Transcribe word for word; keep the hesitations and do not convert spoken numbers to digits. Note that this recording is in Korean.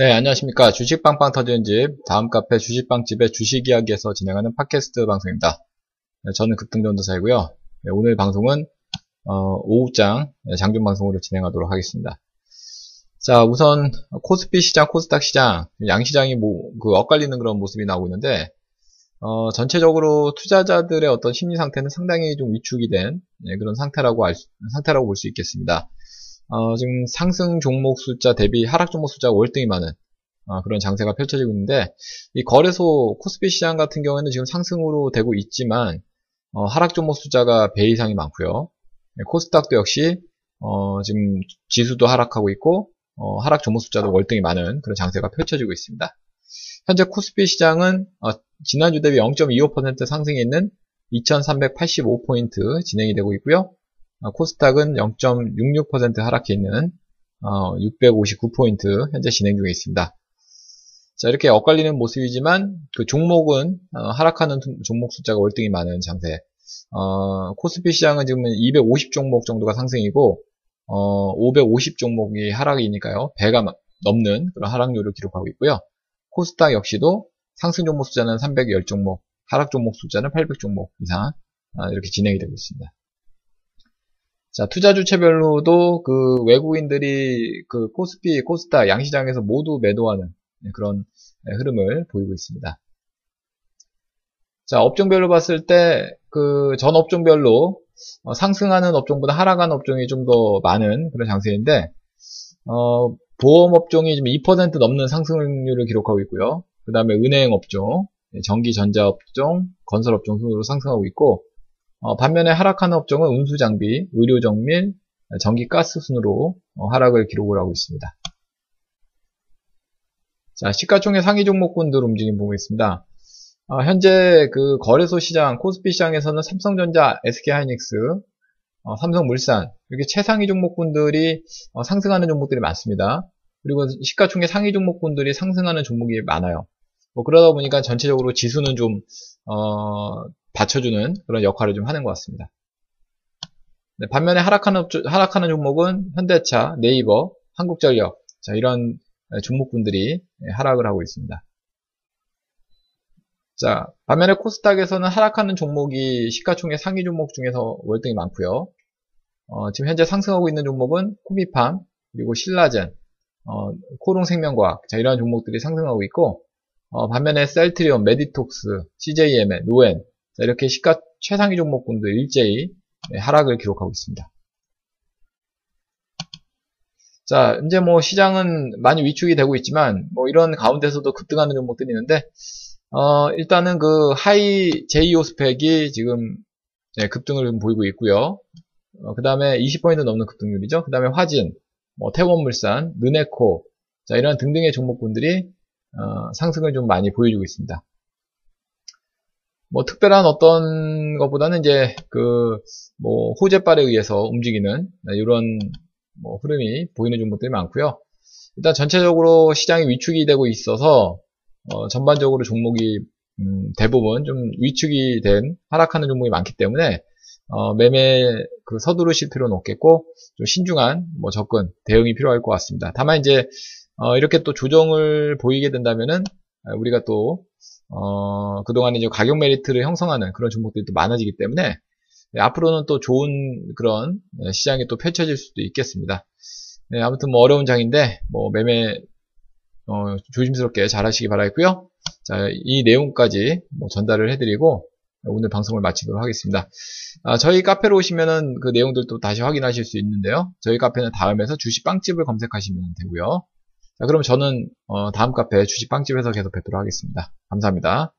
네, 안녕하십니까. 주식빵빵 터지는 집, 다음 카페 주식빵집의 주식이야기에서 진행하는 팟캐스트 방송입니다. 네, 저는 급등전도사이고요. 네, 오늘 방송은 어, 오후장 네, 장중 방송으로 진행하도록 하겠습니다. 자, 우선 코스피 시장, 코스닥 시장, 양시장이 뭐, 그 엇갈리는 그런 모습이 나오고 있는데 어, 전체적으로 투자자들의 어떤 심리 상태는 상당히 좀 위축이 된 네, 그런 상태라고 알 수, 상태라고 볼 수 있겠습니다. 어, 지금 상승 종목 숫자 대비 하락 종목 숫자가 월등히 많은 어, 그런 장세가 펼쳐지고 있는데 이 거래소 코스피 시장 같은 경우에는 지금 상승으로 되고 있지만 어, 하락 종목 숫자가 배 이상이 많고요. 네, 코스닥도 역시 어, 지금 지수도 하락하고 있고 어, 하락 종목 숫자도 월등히 많은 그런 장세가 펼쳐지고 있습니다. 현재 코스피 시장은 어, 지난주 대비 영 점 이오 퍼센트 상승에 있는 이천삼백팔십오 포인트 진행이 되고 있고요. 코스닥은 영 점 육육 퍼센트 하락해 있는 어, 육백오십구 포인트 현재 진행 중에 있습니다. 자, 이렇게 엇갈리는 모습이지만 그 종목은 어, 하락하는 종목 숫자가 월등히 많은 장세. 어, 코스피 시장은 지금 이백오십 종목 정도가 상승이고 어, 오백오십 종목이 하락이니까요. 배가 넘는 그런 하락률을 기록하고 있고요. 코스닥 역시도 상승 종목 숫자는 삼백십 종목, 하락 종목 숫자는 팔백 종목 이상 어, 이렇게 진행이 되고 있습니다. 자, 투자 주체별로도 그 외국인들이 그 코스피, 코스닥, 양시장에서 모두 매도하는 그런 흐름을 보이고 있습니다. 자, 업종별로 봤을 때 그 전 업종별로 어, 상승하는 업종보다 하락하는 업종이 좀 더 많은 그런 장세인데 어, 보험 업종이 지금 이 퍼센트 넘는 상승률을 기록하고 있고요. 그 다음에 은행 업종, 전기 전자 업종, 건설 업종 순으로 상승하고 있고. 어, 반면에 하락하는 업종은 운수장비, 의료정밀, 전기가스 순으로 어, 하락을 기록을 하고 있습니다. 자, 시가총액 상위 종목군들 움직임 보겠습니다. 어, 현재 그 거래소 시장, 코스피 시장에서는 삼성전자, 에스케하이닉스, 어, 삼성물산 이렇게 최상위 종목군들이 어, 상승하는 종목들이 많습니다. 그리고 시가총액 상위 종목군들이 상승하는 종목이 많아요. 뭐 그러다 보니까 전체적으로 지수는 좀 어, 받쳐주는 그런 역할을 좀 하는 것 같습니다. 네, 반면에 하락하는, 하락하는 종목은 현대차, 네이버, 한국전력 자, 이런 종목군들이 하락을 하고 있습니다. 자, 반면에 코스닥에서는 하락하는 종목이 시가총액 상위 종목 중에서 월등히 많고요. 어, 지금 현재 상승하고 있는 종목은 코미팜 그리고 신라젠, 어, 코롱생명과학 자, 이런 종목들이 상승하고 있고 어, 반면에 셀트리온, 메디톡스, 씨제이엠엘, 노엔 자, 이렇게 시가 최상위 종목군들 일제히 하락을 기록하고 있습니다. 자, 이제 뭐 시장은 많이 위축이 되고 있지만 뭐 이런 가운데서도 급등하는 종목들이 있는데 어, 일단은 그 하이 제이오 스펙이 지금 네, 급등을 보이고 있고요. 어, 그 다음에 이십 퍼센트 넘는 급등률이죠. 그 다음에 화진, 뭐 태원물산, 느네코 자, 이런 등등의 종목군들이 어, 상승을 좀 많이 보여주고 있습니다. 뭐 특별한 어떤 것보다는 이제 그 뭐 호재발에 의해서 움직이는 이런 뭐 흐름이 보이는 종목들이 많고요. 일단 전체적으로 시장이 위축이 되고 있어서 어 전반적으로 종목이 음 대부분 좀 위축이 된 하락하는 종목이 많기 때문에 어 매매 그 서두르실 필요는 없겠고 좀 신중한 뭐 접근 대응이 필요할 것 같습니다. 다만 이제 어 이렇게 또 조정을 보이게 된다면은 우리가 또 어, 그동안 이제 가격 메리트를 형성하는 그런 종목들이 또 많아지기 때문에, 네, 앞으로는 또 좋은 그런 네, 시장이 또 펼쳐질 수도 있겠습니다. 네, 아무튼 뭐 어려운 장인데, 뭐 매매, 어, 조심스럽게 잘 하시기 바라겠고요. 자, 이 내용까지 뭐 전달을 해드리고, 오늘 방송을 마치도록 하겠습니다. 아, 저희 카페로 오시면은 그 내용들도 다시 확인하실 수 있는데요. 저희 카페는 다음에서 주식 빵집을 검색하시면 되고요. 자, 그럼 저는 어, 다음 카페 주식빵집에서 계속 뵙도록 하겠습니다. 감사합니다.